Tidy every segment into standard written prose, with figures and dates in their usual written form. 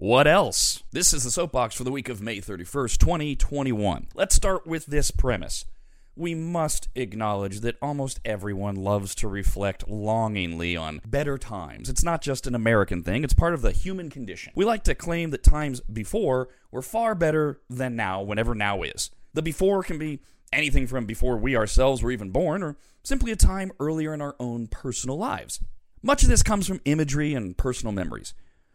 What else? This is the Soapbox for the week of May 31st, 2021. Let's start with this premise. We must acknowledge that almost everyone loves to reflect longingly on better times. It's not just an American thing. It's part of the human condition. We like to claim that times before were far better than now, whenever now is. The before can be anything from before we ourselves were even born, or simply a time earlier in our own personal lives. Much of this comes from imagery and personal memories.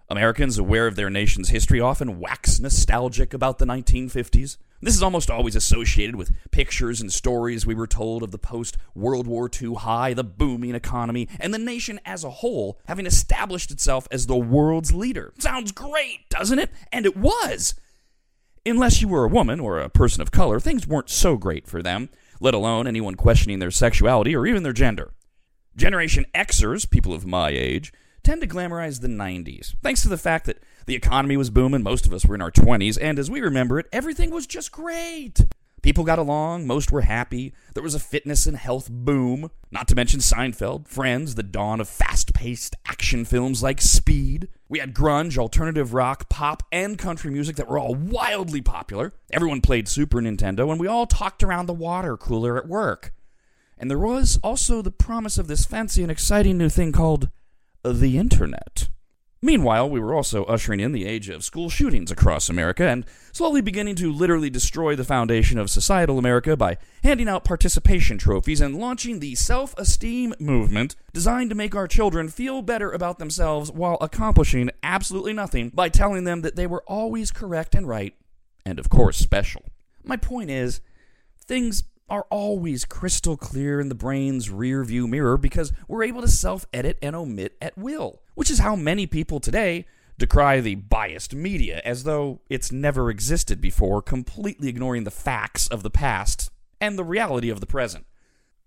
Americans, aware of their nation's history, often wax nostalgic about the 1950s. This is almost always associated with pictures and stories we were told of the post-World War II high, the booming economy, and the nation as a whole having established itself as the world's leader. Sounds great, doesn't it? And it was! Unless you were a woman or a person of color, things weren't so great for them, let alone anyone questioning their sexuality or even their gender. Generation Xers, people of my age, tend to glamorize the 90s, thanks to the fact that the economy was booming, most of us were in our 20s, and as we remember it, everything was just great. People got along, most were happy, there was a fitness and health boom, not to mention Seinfeld, Friends, the dawn of fast-paced action films like Speed. We had grunge, alternative rock, pop, and country music that were all wildly popular. Everyone played Super Nintendo, and we all talked around the water cooler at work. And there was also the promise of this fancy and exciting new thing called the internet. Meanwhile, we were also ushering in the age of school shootings across America and slowly beginning to literally destroy the foundation of societal America by handing out participation trophies and launching the self-esteem movement designed to make our children feel better about themselves while accomplishing absolutely nothing by telling them that they were always correct and right and, of course, special. My point is, things are always crystal clear in the brain's rear-view mirror because we're able to self-edit and omit at will, which is how many people today decry the biased media as though it's never existed before, completely ignoring the facts of the past and the reality of the present.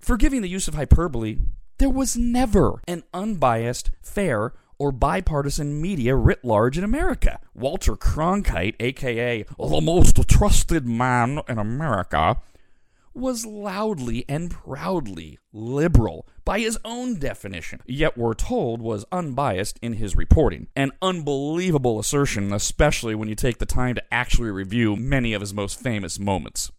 Forgiving the use of hyperbole, there was never an unbiased, fair, or bipartisan media writ large in America. Walter Cronkite, a.k.a. the most trusted man in America, was loudly and proudly liberal by his own definition, yet we're told was unbiased in his reporting. An unbelievable assertion, especially when you take the time to actually review many of his most famous moments.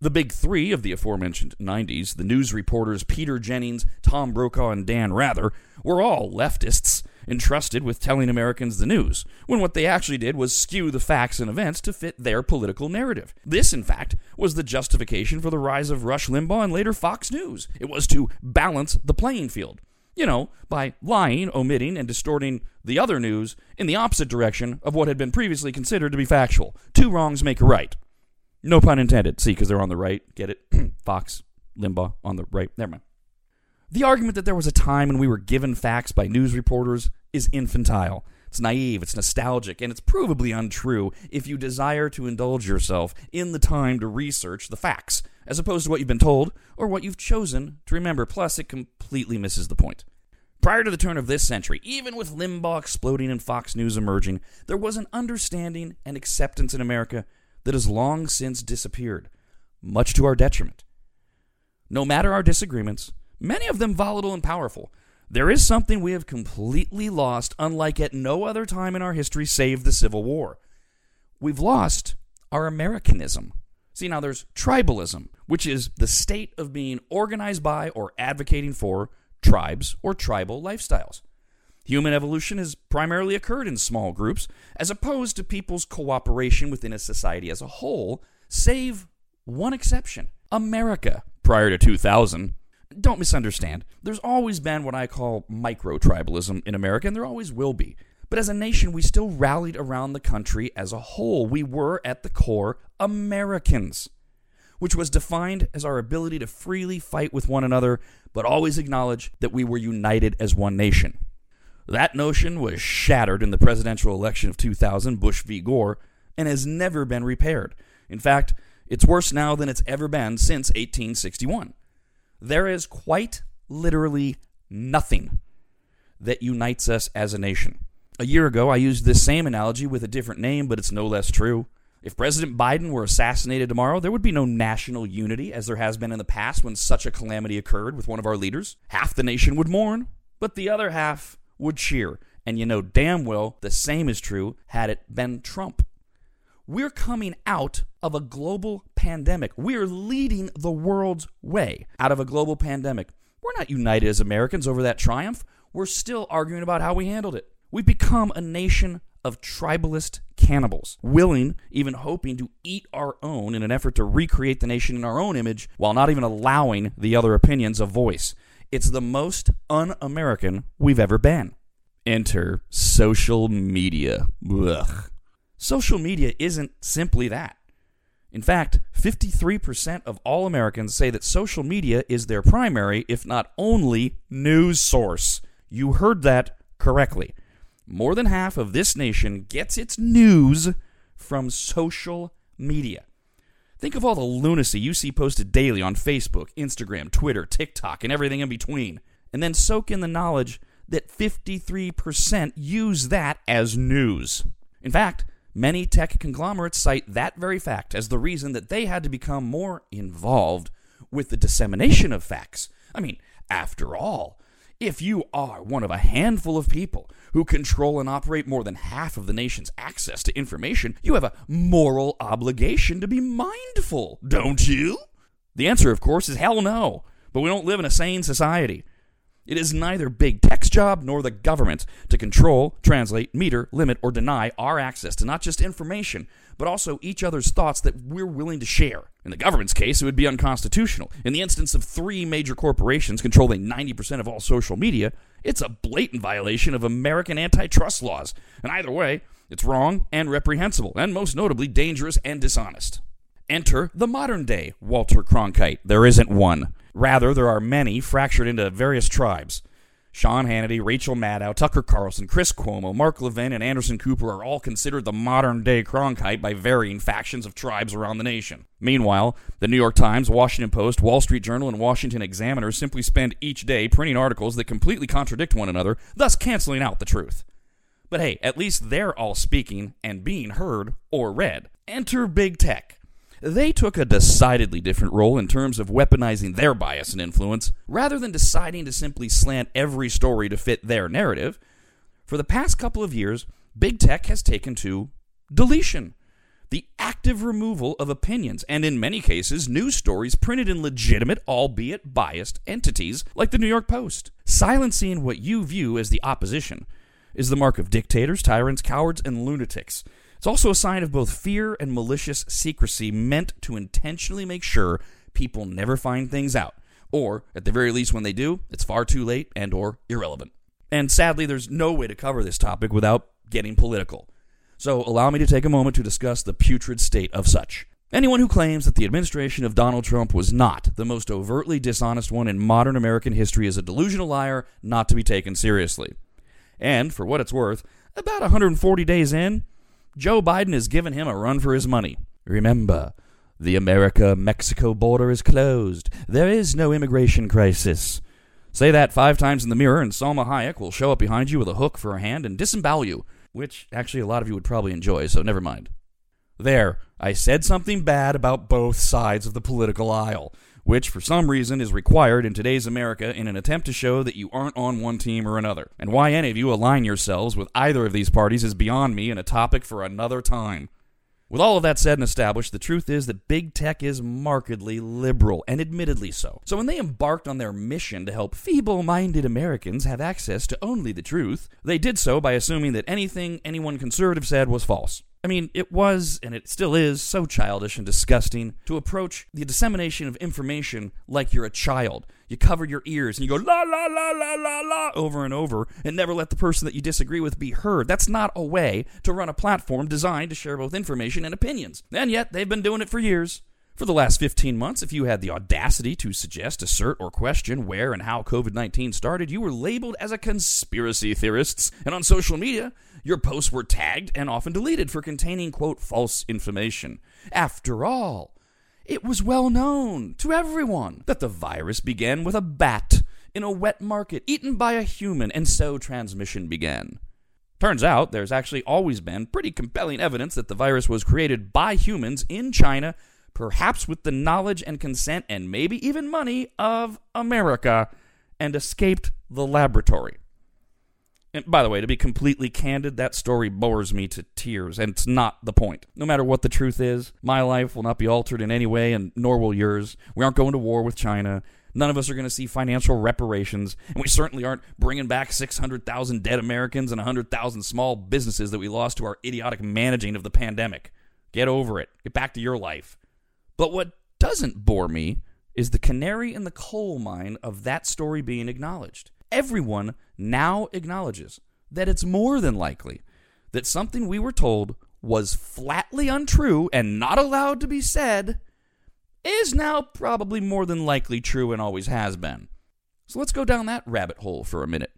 The big three of the aforementioned 90s, the news reporters Peter Jennings, Tom Brokaw, and Dan Rather, were all leftists entrusted with telling Americans the news, when what they actually did was skew the facts and events to fit their political narrative. This, in fact, was the justification for the rise of Rush Limbaugh and later Fox News. It was to balance the playing field, by lying, omitting, and distorting the other news in the opposite direction of what had been previously considered to be factual. Two wrongs make a right. No pun intended. See, because they're on the right. Get it? Fox, Limbaugh, on the right. Never mind. The argument that there was a time when we were given facts by news reporters is infantile. It's naive, it's nostalgic, and it's provably untrue if you desire to indulge yourself in the time to research the facts, as opposed to what you've been told or what you've chosen to remember. Plus, it completely misses the point. Prior to the turn of this century, even with Limbaugh exploding and Fox News emerging, there was an understanding and acceptance in America that has long since disappeared, much to our detriment. No matter our disagreements, many of them volatile and powerful, there is something we have completely lost, unlike at no other time in our history save the Civil War. We've lost our Americanism. See, now there's tribalism, which is the state of being organized by or advocating for tribes or tribal lifestyles. Human evolution has primarily occurred in small groups, as opposed to people's cooperation within a society as a whole, save one exception, America, prior to 2000. Don't misunderstand. There's always been what I call micro-tribalism in America, and there always will be. But as a nation, we still rallied around the country as a whole. We were, at the core, Americans, which was defined as our ability to freely fight with one another, but always acknowledge that we were united as one nation. That notion was shattered in the presidential election of 2000, Bush v. Gore, and has never been repaired. In fact, it's worse now than it's ever been since 1861. There is quite literally nothing that unites us as a nation. A year ago, I used this same analogy with a different name, but it's no less true. If President Biden were assassinated tomorrow, there would be no national unity as there has been in the past when such a calamity occurred with one of our leaders. Half the nation would mourn, but the other half would cheer. And you know damn well the same is true had it been Trump. We're coming out of a global pandemic. We're leading the world's way out of a global pandemic. We're not united as Americans over that triumph. We're still arguing about how we handled it. We've become a nation of tribalist cannibals, willing, even hoping, to eat our own in an effort to recreate the nation in our own image while not even allowing the other opinions a voice. It's the most un-American we've ever been. Enter social media. Ugh. Social media isn't simply that. In fact, 53% of all Americans say that social media is their primary, if not only, news source. You heard that correctly. More than half of this nation gets its news from social media. Think of all the lunacy you see posted daily on Facebook, Instagram, Twitter, TikTok, and everything in between. And then soak in the knowledge that 53% use that as news. In fact, many tech conglomerates cite that very fact as the reason that they had to become more involved with the dissemination of facts. I mean, after all, if you are one of a handful of people who control and operate more than half of the nation's access to information, you have a moral obligation to be mindful, don't you? The answer, of course, is hell no, but we don't live in a sane society. It is neither big tech's job nor the government to control, translate, meter, limit, or deny our access to not just information, but also each other's thoughts that we're willing to share. In the government's case, it would be unconstitutional. In the instance of three major corporations controlling 90% of all social media, it's a blatant violation of American antitrust laws. And either way, it's wrong and reprehensible, and most notably dangerous and dishonest. Enter the modern-day Walter Cronkite. There isn't one. Rather, there are many fractured into various tribes. Sean Hannity, Rachel Maddow, Tucker Carlson, Chris Cuomo, Mark Levin, and Anderson Cooper are all considered the modern-day Cronkite by varying factions of tribes around the nation. Meanwhile, the New York Times, Washington Post, Wall Street Journal, and Washington Examiner simply spend each day printing articles that completely contradict one another, thus canceling out the truth. But hey, at least they're all speaking and being heard or read. Enter big tech. They took a decidedly different role in terms of weaponizing their bias and influence, rather than deciding to simply slant every story to fit their narrative. For the past couple of years, big tech has taken to deletion, the active removal of opinions, and in many cases, news stories printed in legitimate, albeit biased, entities like the New York Post. Silencing what you view as the opposition is the mark of dictators, tyrants, cowards, and lunatics. It's also a sign of both fear and malicious secrecy meant to intentionally make sure people never find things out, or at the very least when they do, it's far too late and or irrelevant. And sadly, there's no way to cover this topic without getting political. So allow me to take a moment to discuss the putrid state of such. Anyone who claims that the administration of Donald Trump was not the most overtly dishonest one in modern American history is a delusional liar not to be taken seriously. And for what it's worth, about 140 days in, Joe Biden has given him a run for his money. Remember, the America-Mexico border is closed. There is no immigration crisis. Say that 5 times in the mirror and Salma Hayek will show up behind you with a hook for a hand and disembowel you, which actually a lot of you would probably enjoy, so never mind. There, I said something bad about both sides of the political aisle, which for some reason is required in today's America in an attempt to show that you aren't on one team or another. And why any of you align yourselves with either of these parties is beyond me and a topic for another time. With all of that said and established, the truth is that big tech is markedly liberal, and admittedly so. So when they embarked on their mission to help feeble-minded Americans have access to only the truth, they did so by assuming that anything anyone conservative said was false. I mean, it was, and it still is, so childish and disgusting to approach the dissemination of information like you're a child. You cover your ears and you go, la, la, la, la, la, la, over and over, and never let the person that you disagree with be heard. That's not a way to run a platform designed to share both information and opinions. And yet, they've been doing it for years. For the last 15 months, if you had the audacity to suggest, assert, or question where and how COVID-19 started, you were labeled as a conspiracy theorist, and on social media, your posts were tagged and often deleted for containing, quote, false information. After all, it was well known to everyone that the virus began with a bat in a wet market, eaten by a human, and so transmission began. Turns out there's actually always been pretty compelling evidence that the virus was created by humans in China, perhaps with the knowledge and consent and maybe even money of America, and escaped the laboratory. And by the way, to be completely candid, that story bores me to tears, and it's not the point. No matter what the truth is, my life will not be altered in any way, and nor will yours. We aren't going to war with China. None of us are going to see financial reparations, and we certainly aren't bringing back 600,000 dead Americans and 100,000 small businesses that we lost to our idiotic managing of the pandemic. Get over it. Get back to your life. But what doesn't bore me is the canary in the coal mine of that story being acknowledged. Everyone now acknowledges that it's more than likely that something we were told was flatly untrue and not allowed to be said is now probably more than likely true and always has been. So let's go down that rabbit hole for a minute.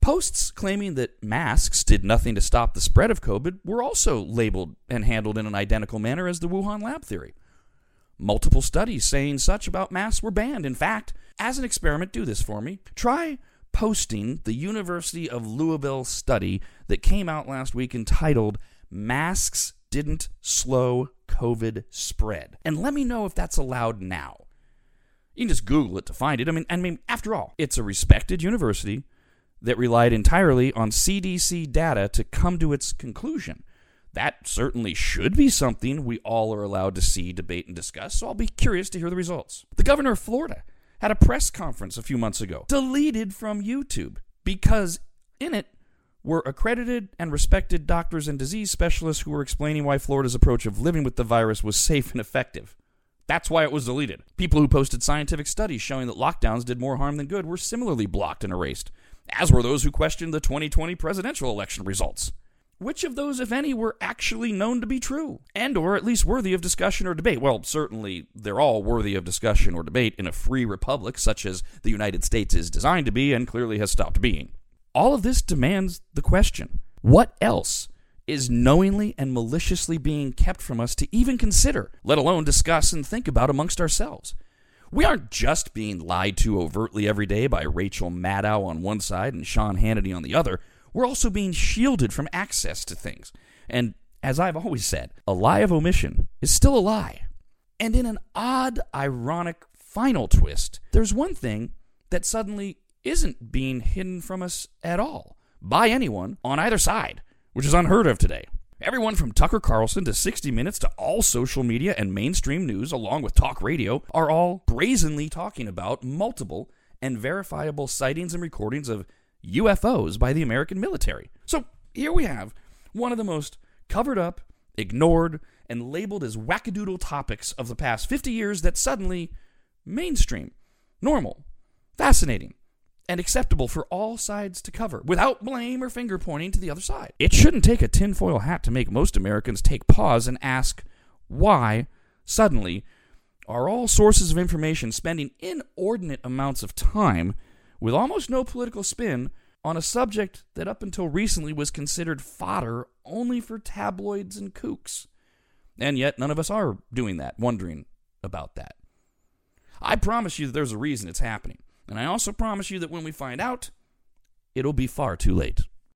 Posts claiming that masks did nothing to stop the spread of COVID were also labeled and handled in an identical manner as the Wuhan lab theory. Multiple studies saying such about masks were banned. In fact, as an experiment, do this for me. Try posting the University of Louisville study that came out last week entitled "Masks Didn't Slow COVID Spread." And let me know if that's allowed now. You can just Google it to find it. I mean, after all, it's a respected university that relied entirely on CDC data to come to its conclusion. That certainly should be something we all are allowed to see, debate, and discuss, so I'll be curious to hear the results. The governor of Florida had a press conference a few months ago, deleted from YouTube, because in it were accredited and respected doctors and disease specialists who were explaining why Florida's approach of living with the virus was safe and effective. That's why it was deleted. People who posted scientific studies showing that lockdowns did more harm than good were similarly blocked and erased, as were those who questioned the 2020 presidential election results. Which of those, if any, were actually known to be true and or at least worthy of discussion or debate? Well, certainly they're all worthy of discussion or debate in a free republic such as the United States is designed to be and clearly has stopped being. All of this demands the question, what else is knowingly and maliciously being kept from us to even consider, let alone discuss and think about amongst ourselves? We aren't just being lied to overtly every day by Rachel Maddow on one side and Sean Hannity on the other. We're also being shielded from access to things. And as I've always said, a lie of omission is still a lie. And in an odd, ironic final twist, there's one thing that suddenly isn't being hidden from us at all by anyone on either side, which is unheard of today. Everyone from Tucker Carlson to 60 Minutes to all social media and mainstream news, along with talk radio, are all brazenly talking about multiple and verifiable sightings and recordings of UFOs by the American military. So here we have one of the most covered up, ignored, and labeled as wackadoodle topics of the past 50 years that suddenly mainstream, normal, fascinating, and acceptable for all sides to cover without blame or finger pointing to the other side. It shouldn't take a tinfoil hat to make most Americans take pause and ask why suddenly are all sources of information spending inordinate amounts of time with almost no political spin on a subject that up until recently was considered fodder only for tabloids and kooks. And yet none of us are doing that, wondering about that. I promise you that there's a reason it's happening. And I also promise you that when we find out, it'll be far too late.